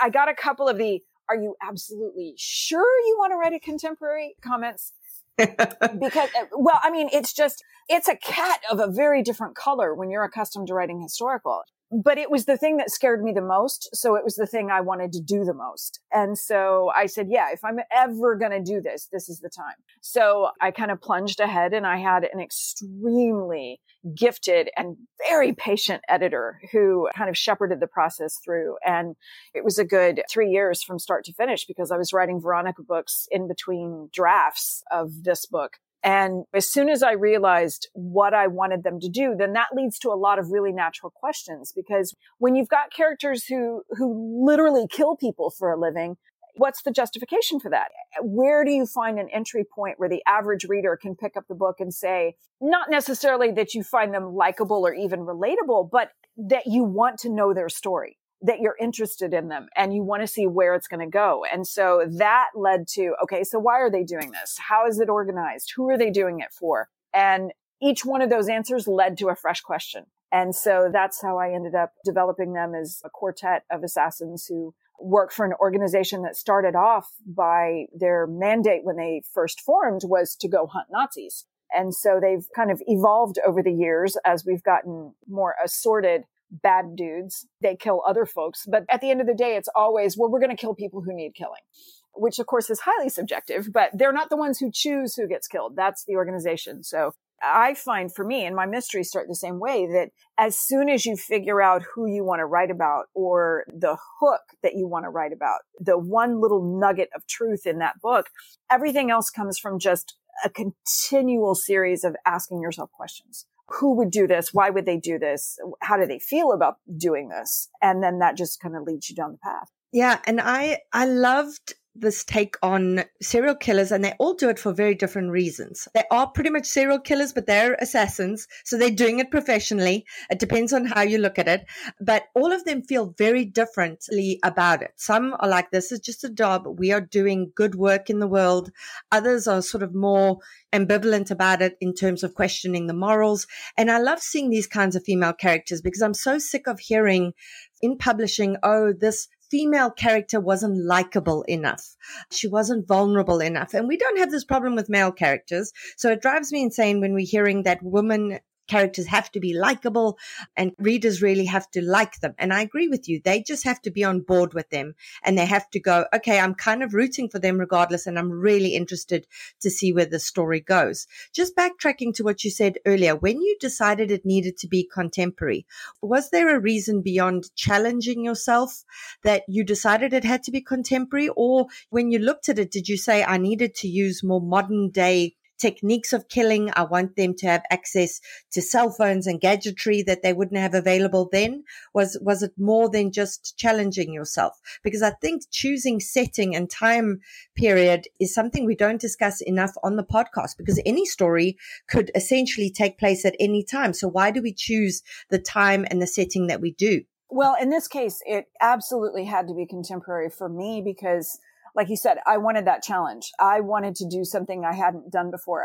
I got a couple of the, are you absolutely sure you want to write a contemporary comments? Because, well, I mean, it's just, it's a cat of a very different color when you're accustomed to writing historical. But it was the thing that scared me the most. So it was the thing I wanted to do the most. And so I said, yeah, if I'm ever going to do this, this is the time. So I kind of plunged ahead, and I had an extremely gifted and very patient editor who kind of shepherded the process through. And it was a good 3 years from start to finish, because I was writing Veronica books in between drafts of this book. And as soon as I realized what I wanted them to do, then that leads to a lot of really natural questions. Because when you've got characters who literally kill people for a living, what's the justification for that? Where do you find an entry point where the average reader can pick up the book and say, not necessarily that you find them likable or even relatable, but that you want to know their story, that you're interested in them and you want to see where it's going to go. And so that led to, okay, so why are they doing this? How is it organized? Who are they doing it for? And each one of those answers led to a fresh question. And so that's how I ended up developing them as a quartet of assassins who work for an organization that started off by their mandate when they first formed was to go hunt Nazis. And so they've kind of evolved over the years as we've gotten more assorted bad dudes. They kill other folks. But at the end of the day, it's always, well, we're going to kill people who need killing, which of course is highly subjective, but they're not the ones who choose who gets killed. That's the organization. So I find for me, and my mysteries start the same way, that as soon as you figure out who you want to write about or the hook that you want to write about, the one little nugget of truth in that book, everything else comes from just a continual series of asking yourself questions. Who would do this? Why would they do this? How do they feel about doing this? And then that just kind of leads you down the path. Yeah. And I loved this take on serial killers, and they all do it for very different reasons. They are pretty much serial killers, but they're assassins. So they're doing it professionally. It depends on how you look at it. But all of them feel very differently about it. Some are like, this is just a job. We are doing good work in the world. Others are sort of more ambivalent about it in terms of questioning the morals. And I love seeing these kinds of female characters, because I'm so sick of hearing in publishing, oh, this female character wasn't likable enough. She wasn't vulnerable enough. And we don't have this problem with male characters. So it drives me insane when we're hearing that women characters have to be likable and readers really have to like them. And I agree with you. They just have to be on board with them, and they have to go, okay, I'm kind of rooting for them regardless, and I'm really interested to see where the story goes. Just backtracking to what you said earlier, when you decided it needed to be contemporary, was there a reason beyond challenging yourself that you decided it had to be contemporary? Or when you looked at it, did you say, I needed to use more modern day techniques of killing? I want them to have access to cell phones and gadgetry that they wouldn't have available then. Was it more than just challenging yourself? Because I think choosing setting and time period is something we don't discuss enough on the podcast, because any story could essentially take place at any time. So why do we choose the time and the setting that we do? Well, in this case, it absolutely had to be contemporary for me, because like you said, I wanted that challenge. I wanted to do something I hadn't done before.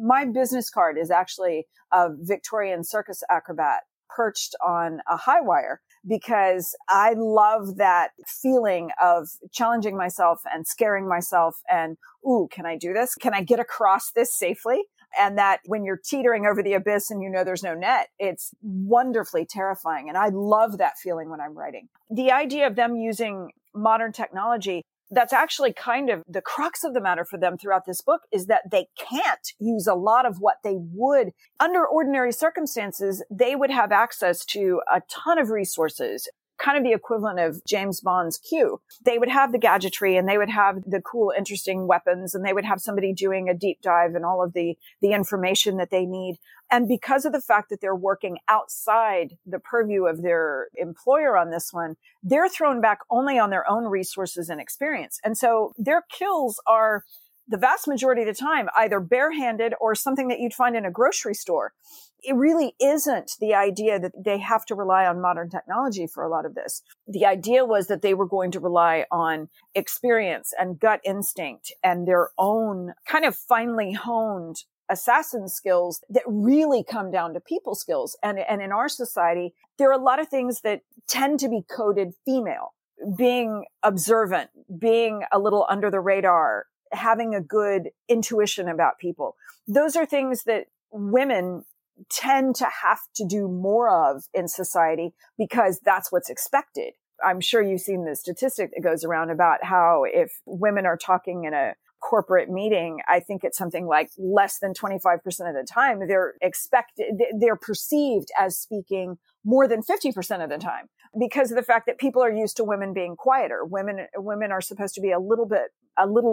My business card is actually a Victorian circus acrobat perched on a high wire, because I love that feeling of challenging myself and scaring myself and, ooh, can I do this? Can I get across this safely? And that when you're teetering over the abyss and you know there's no net, it's wonderfully terrifying. And I love that feeling when I'm writing. The idea of them using modern technology, that's actually kind of the crux of the matter for them throughout this book, is that they can't use a lot of what they would. Under ordinary circumstances, they would have access to a ton of resources, kind of the equivalent of James Bond's Q. They would have the gadgetry and they would have the cool, interesting weapons, and they would have somebody doing a deep dive and all of the information that they need. And because of the fact that they're working outside the purview of their employer on this one, they're thrown back only on their own resources and experience. And so their kills are, the vast majority of the time, either barehanded or something that you'd find in a grocery store. It really isn't the idea that they have to rely on modern technology for a lot of this. The idea was that they were going to rely on experience and gut instinct and their own kind of finely honed assassin skills that really come down to people skills. And in our society, there are a lot of things that tend to be coded female. Being observant, being a little under the radar, having a good intuition about people. Those are things that women tend to have to do more of in society because that's what's expected. I'm sure you've seen the statistic that goes around about how if women are talking in a corporate meeting, I think it's something like less than 25% of the time, they're perceived as speaking more than 50% of the time because of the fact that people are used to women being quieter. Women are supposed to be a little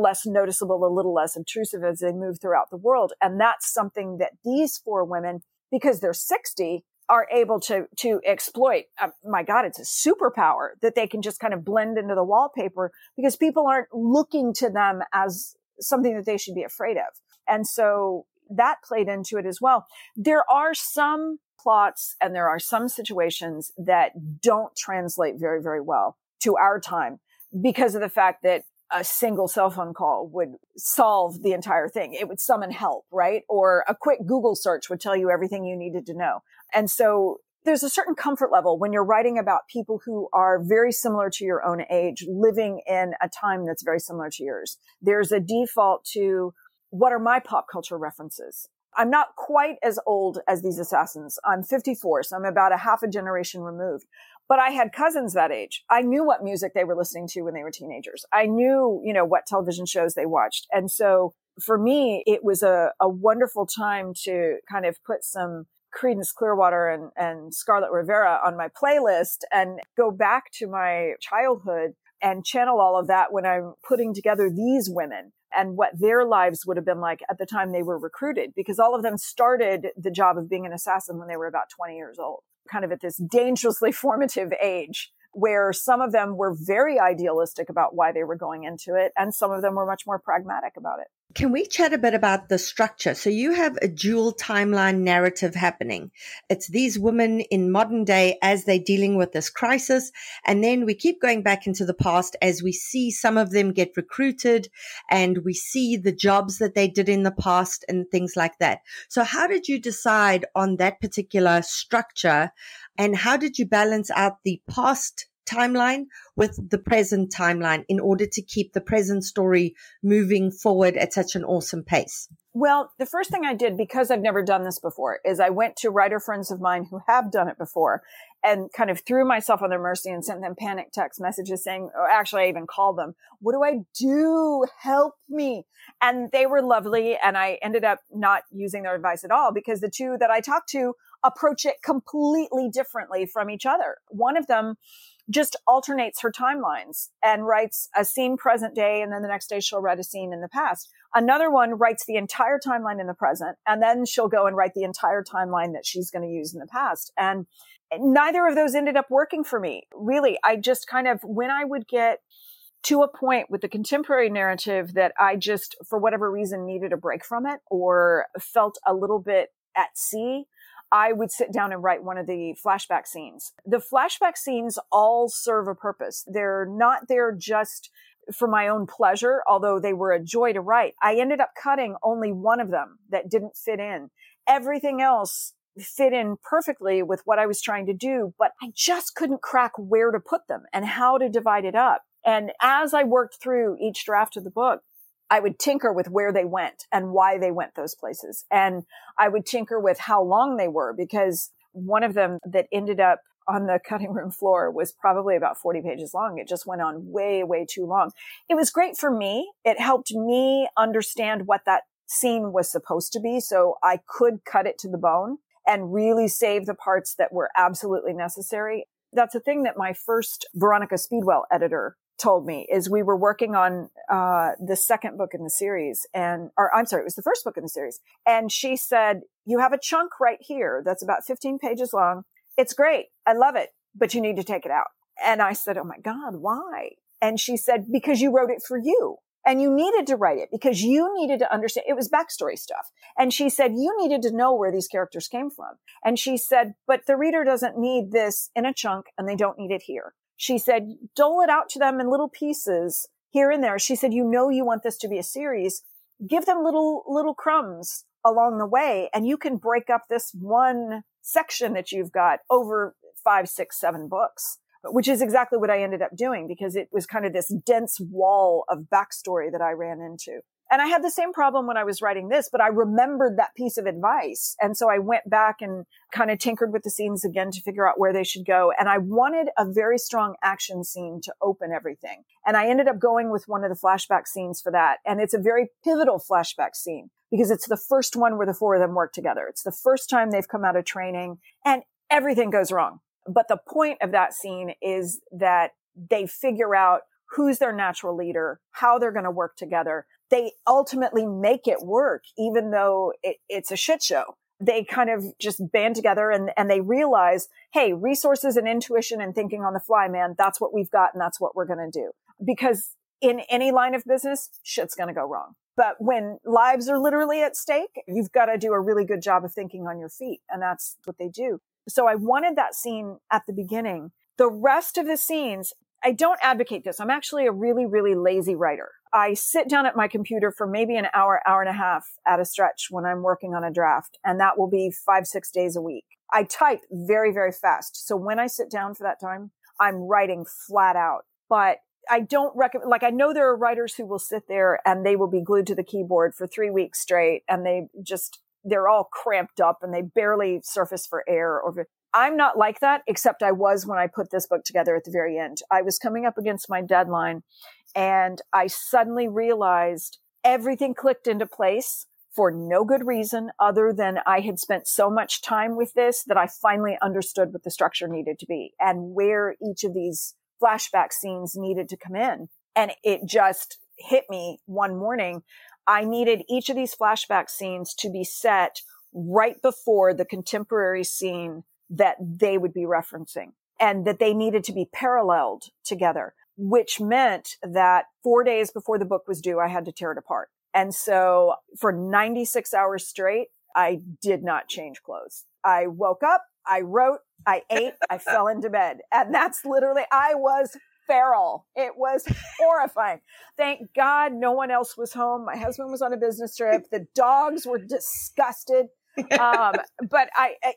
less noticeable, a little less intrusive as they move throughout the world. And that's something that these four women, because they're 60, are able to exploit. My God, it's a superpower that they can just kind of blend into the wallpaper because people aren't looking to them as something that they should be afraid of. And so that played into it as well. There are some plots and there are some situations that don't translate very, very well to our time because of the fact that a single cell phone call would solve the entire thing. It would summon help, right? Or a quick Google search would tell you everything you needed to know. And so there's a certain comfort level when you're writing about people who are very similar to your own age, living in a time that's very similar to yours. There's a default to, what are my pop culture references? I'm not quite as old as these assassins. I'm 54, so I'm about a half a generation removed. But I had cousins that age. I knew what music they were listening to when they were teenagers. I knew, what television shows they watched. And so for me, it was a wonderful time to kind of put some Creedence Clearwater and Scarlett Rivera on my playlist and go back to my childhood and channel all of that when I'm putting together these women and what their lives would have been like at the time they were recruited, because all of them started the job of being an assassin when they were about 20 years old. Kind of at this dangerously formative age where some of them were very idealistic about why they were going into it, and some of them were much more pragmatic about it. Can we chat a bit about the structure? So you have a dual timeline narrative happening. It's these women in modern day as they're dealing with this crisis, and then we keep going back into the past as we see some of them get recruited and we see the jobs that they did in the past and things like that. So how did you decide on that particular structure, and how did you balance out the past timeline with the present timeline in order to keep the present story moving forward at such an awesome pace? Well, the first thing I did, because I've never done this before, is I went to writer friends of mine who have done it before and kind of threw myself on their mercy and sent them panic text messages saying, or actually I even called them, what do I do? Help me. And they were lovely. And I ended up not using their advice at all because the two that I talked to approach it completely differently from each other. One of them just alternates her timelines and writes a scene present day, and then the next day she'll write a scene in the past. Another one writes the entire timeline in the present, and then she'll go and write the entire timeline that she's going to use in the past. And neither of those ended up working for me. Really, I just kind of, when I would get to a point with the contemporary narrative that I just, for whatever reason, needed a break from it or felt a little bit at sea, I would sit down and write one of the flashback scenes. The flashback scenes all serve a purpose. They're not there just for my own pleasure, although they were a joy to write. I ended up cutting only one of them that didn't fit in. Everything else fit in perfectly with what I was trying to do, but I just couldn't crack where to put them and how to divide it up. And as I worked through each draft of the book, I would tinker with where they went and why they went those places. And I would tinker with how long they were, because one of them that ended up on the cutting room floor was probably about 40 pages long. It just went on way, way too long. It was great for me. It helped me understand what that scene was supposed to be. So I could cut it to the bone and really save the parts that were absolutely necessary. That's a thing that my first Veronica Speedwell editor told me, is we were working on the second book in the series, it was the first book in the series. And she said, you have a chunk right here that's about 15 pages long. It's great. I love it, but you need to take it out. And I said, oh my God, why? And she said, because you wrote it for you. And you needed to write it because you needed to understand. It was backstory stuff. And she said, you needed to know where these characters came from. And she said, but the reader doesn't need this in a chunk, and they don't need it here. She said, dole it out to them in little pieces here and there. She said, you know, you want this to be a series. Give them little crumbs along the way, and you can break up this one section that you've got over 5, 6, 7 books. Which is exactly what I ended up doing, because it was kind of this dense wall of backstory that I ran into. And I had the same problem when I was writing this, but I remembered that piece of advice. And so I went back and kind of tinkered with the scenes again to figure out where they should go. And I wanted a very strong action scene to open everything. And I ended up going with one of the flashback scenes for that. And it's a very pivotal flashback scene, because it's the first one where the four of them work together. It's the first time they've come out of training, and everything goes wrong. But the point of that scene is that they figure out who's their natural leader, how they're going to work together. They ultimately make it work, even though it's a shit show. They kind of just band together and they realize, hey, resources and intuition and thinking on the fly, man, that's what we've got and that's what we're going to do. Because in any line of business, shit's going to go wrong. But when lives are literally at stake, you've got to do a really good job of thinking on your feet. And that's what they do. So I wanted that scene at the beginning. The rest of the scenes, I don't advocate this. I'm actually a really, really lazy writer. I sit down at my computer for maybe an hour, hour and a half at a stretch when I'm working on a draft. And that will be 5-6 days a week. I type very, very fast. So when I sit down for that time, I'm writing flat out. But I don't recommend, I know there are writers who will sit there and they will be glued to the keyboard for 3 weeks straight. And they're all cramped up and they barely surface for air. I'm not like that, except I was when I put this book together at the very end. I was coming up against my deadline and I suddenly realized everything clicked into place for no good reason other than I had spent so much time with this that I finally understood what the structure needed to be and where each of these flashback scenes needed to come in. And it just hit me one morning. I needed each of these flashback scenes to be set right before the contemporary scene that they would be referencing, and that they needed to be paralleled together, which meant that 4 days before the book was due, I had to tear it apart. And so for 96 hours straight, I did not change clothes. I woke up, I wrote, I ate, I fell into bed. And that's literally, I was feral. It was horrifying. Thank God no one else was home. My husband was on a business trip. The dogs were disgusted. But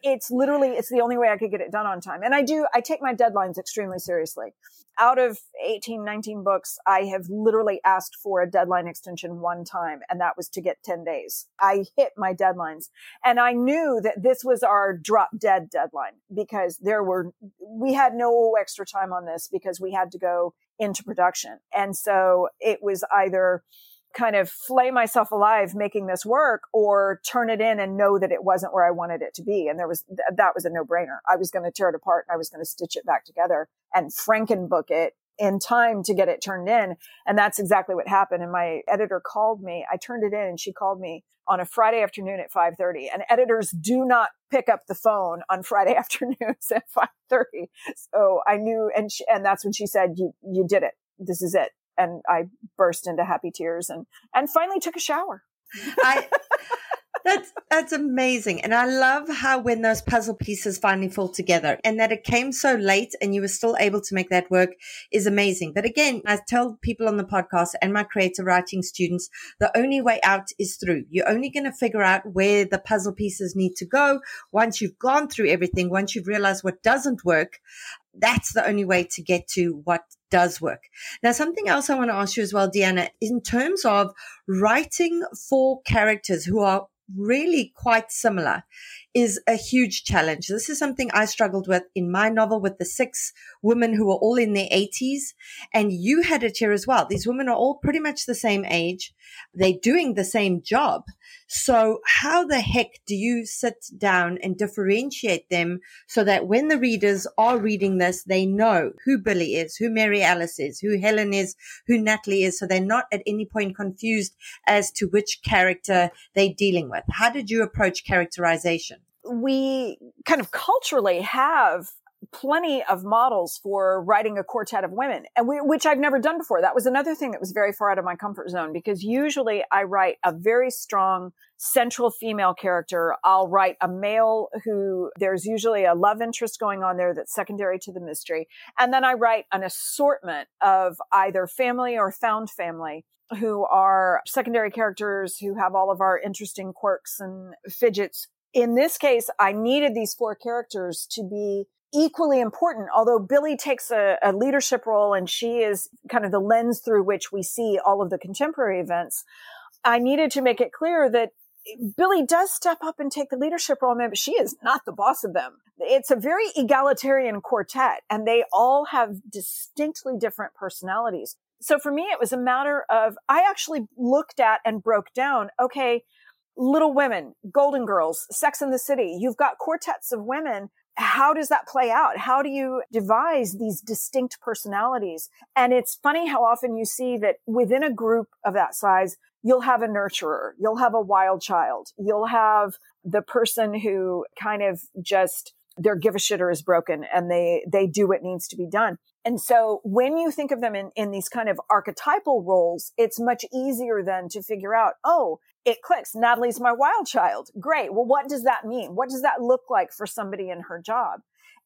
it's the only way I could get it done on time. And I take my deadlines extremely seriously. Out of 18, 19 books, I have literally asked for a deadline extension one time, and that was to get 10 days. I hit my deadlines. And I knew that this was our drop dead deadline, because we had no extra time on this because we had to go into production. And so it was either kind of flay myself alive making this work or turn it in and know that it wasn't where I wanted it to be. And that was a no-brainer. I was going to tear it apart and I was going to stitch it back together and Frankenbook it in time to get it turned in. And that's exactly what happened. And my editor called me. I turned it in and she called me on a Friday afternoon at 5:30. And editors do not pick up the phone on Friday afternoons at 5:30. So I knew, and that's when she said, you did it. This is it. And I burst into happy tears and finally took a shower. That's amazing. And I love how when those puzzle pieces finally fall together and that it came so late and you were still able to make that work is amazing. But again, I tell people on the podcast and my creative writing students, the only way out is through. You're only going to figure out where the puzzle pieces need to go once you've gone through everything, once you've realized what doesn't work. That's the only way to get to what does work. Now, something else I want to ask you as well, Deanna, in terms of writing for characters who are really quite similar is a huge challenge. This is something I struggled with in my novel with the 6 women who were all in their 80s. And you had it here as well. These women are all pretty much the same age. They're doing the same job. So how the heck do you sit down and differentiate them so that when the readers are reading this, they know who Billy is, who Mary Alice is, who Helen is, who Natalie is, so they're not at any point confused as to which character they're dealing with? How did you approach characterization? We kind of culturally have plenty of models for writing a quartet of women, and which I've never done before. That was another thing that was very far out of my comfort zone, because usually I write a very strong central female character. I'll write a male who there's usually a love interest going on there that's secondary to the mystery. And then I write an assortment of either family or found family who are secondary characters who have all of our interesting quirks and fidgets. In this case, I needed these 4 characters to be equally important, although Billy takes a leadership role and she is kind of the lens through which we see all of the contemporary events. I needed to make it clear that Billy does step up and take the leadership role, but she is not the boss of them. It's a very egalitarian quartet, and they all have distinctly different personalities. So for me, it was a matter of, I actually looked at and broke down, okay, Little Women, Golden Girls, Sex and the City, you've got quartets of women. How does that play out? How do you devise these distinct personalities? And it's funny how often you see that within a group of that size, you'll have a nurturer, you'll have a wild child, you'll have the person who kind of just, their give a shitter is broken and they do what needs to be done. And so when you think of them in these kind of archetypal roles, it's much easier then to figure out, oh, it clicks. Natalie's my wild child. Great. Well, what does that mean? What does that look like for somebody in her job?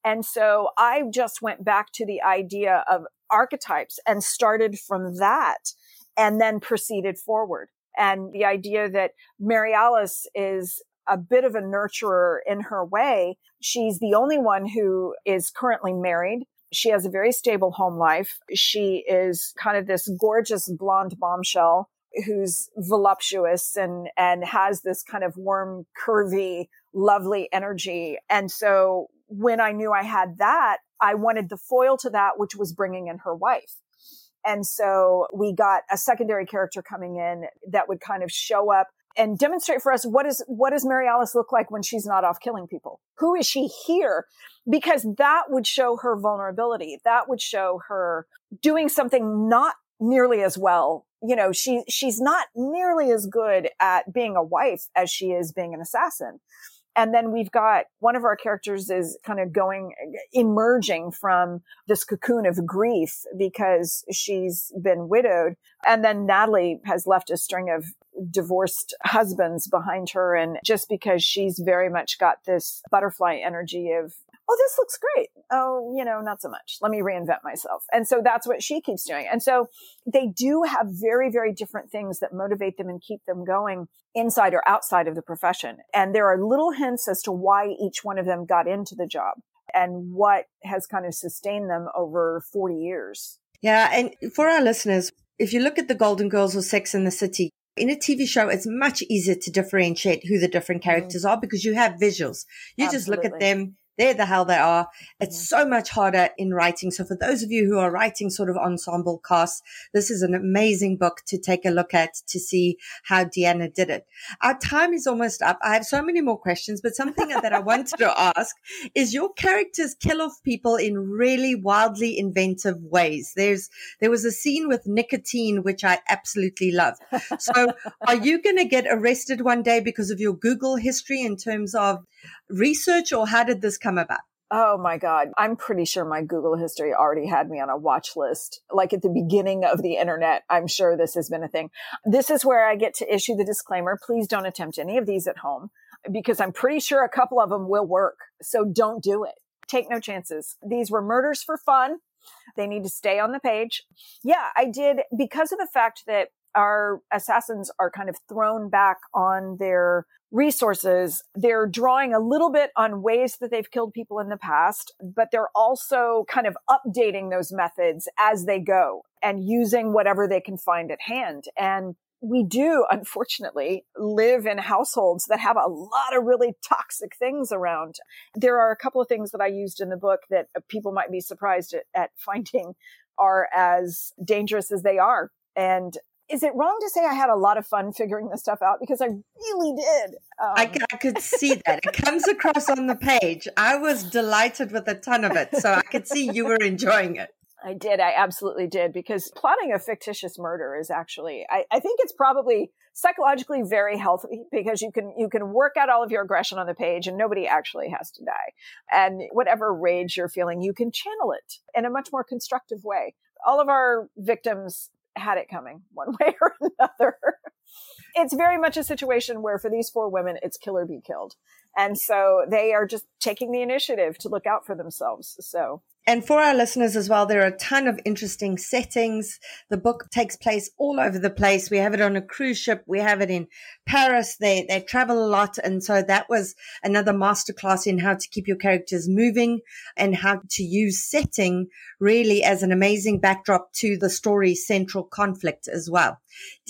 And so I just went back to the idea of archetypes and started from that and then proceeded forward. And the idea that Mary Alice is a bit of a nurturer in her way. She's the only one who is currently married. She has a very stable home life. She is kind of this gorgeous blonde bombshell who's voluptuous and has this kind of warm, curvy, lovely energy. And so when I knew I had that, I wanted the foil to that, which was bringing in her wife. And so we got a secondary character coming in that would kind of show up and demonstrate for us what does Mary Alice look like when she's not off killing people? Who is she here? Because that would show her vulnerability. That would show her doing something not nearly as well. You know, she's not nearly as good at being a wife as she is being an assassin. And then we've got one of our characters is kind of emerging from this cocoon of grief because she's been widowed. And then Natalie has left a string of divorced husbands behind her. And just because she's very much got this butterfly energy of, oh, this looks great. Oh, you know, not so much. Let me reinvent myself. And so that's what she keeps doing. And so they do have very, very different things that motivate them and keep them going inside or outside of the profession. And there are little hints as to why each one of them got into the job and what has kind of sustained them over 40 years. Yeah. And for our listeners, if you look at the Golden Girls or Sex and the City, in a TV show, it's much easier to differentiate who the different characters are because you have visuals. You just look at them. They're the hell they are. It's so much harder in writing. So for those of you who are writing sort of ensemble casts, this is an amazing book to take a look at to see how Deanna did it. Our time is almost up. I have so many more questions, but something that I wanted to ask is your characters kill off people in really wildly inventive ways. There was a scene with nicotine, which I absolutely love. So are you going to get arrested one day because of your Google history in terms of research, or how did this come about? Oh my God. I'm pretty sure my Google history already had me on a watch list. Like at the beginning of the internet, I'm sure this has been a thing. This is where I get to issue the disclaimer. Please don't attempt any of these at home because I'm pretty sure a couple of them will work. So don't do it. Take no chances. These were murders for fun. They need to stay on the page. Yeah, I did because of the fact that our assassins are kind of thrown back on their resources. They're drawing a little bit on ways that they've killed people in the past, but they're also kind of updating those methods as they go and using whatever they can find at hand. And we do, unfortunately, live in households that have a lot of really toxic things around. There are a couple of things that I used in the book that people might be surprised at finding are as dangerous as they are. And is it wrong to say I had a lot of fun figuring this stuff out? Because I really did. I could see that. It comes across on the page. I was delighted with a ton of it. So I could see you were enjoying it. I did. I absolutely did. Because plotting a fictitious murder is actually, I think it's probably psychologically very healthy, because you can work out all of your aggression on the page and nobody actually has to die. And whatever rage you're feeling, you can channel it in a much more constructive way. All of our victims had it coming one way or another. It's very much a situation where for these four women, it's kill or be killed. And so they are just taking the initiative to look out for themselves. So. And for our listeners as well, there are a ton of interesting settings. The book takes place all over the place. We have it on a cruise ship. We have it in Paris. They travel a lot. And so that was another masterclass in how to keep your characters moving and how to use setting really as an amazing backdrop to the story's central conflict as well.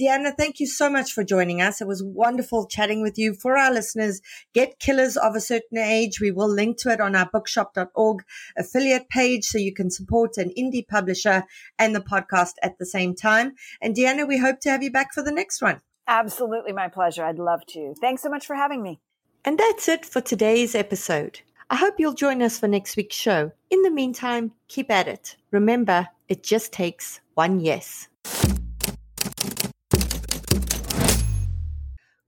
Deanna, thank you so much for joining us. It was wonderful chatting with you. For our listeners, get Killers of a Certain Age. We will link to it on our bookshop.org affiliate page so you can support an indie publisher and the podcast at the same time. And Deanna, we hope to have you back for the next one. Absolutely, my pleasure. I'd love to. Thanks so much for having me. And that's it for today's episode. I hope you'll join us for next week's show. In the meantime, keep at it. Remember, it just takes one yes.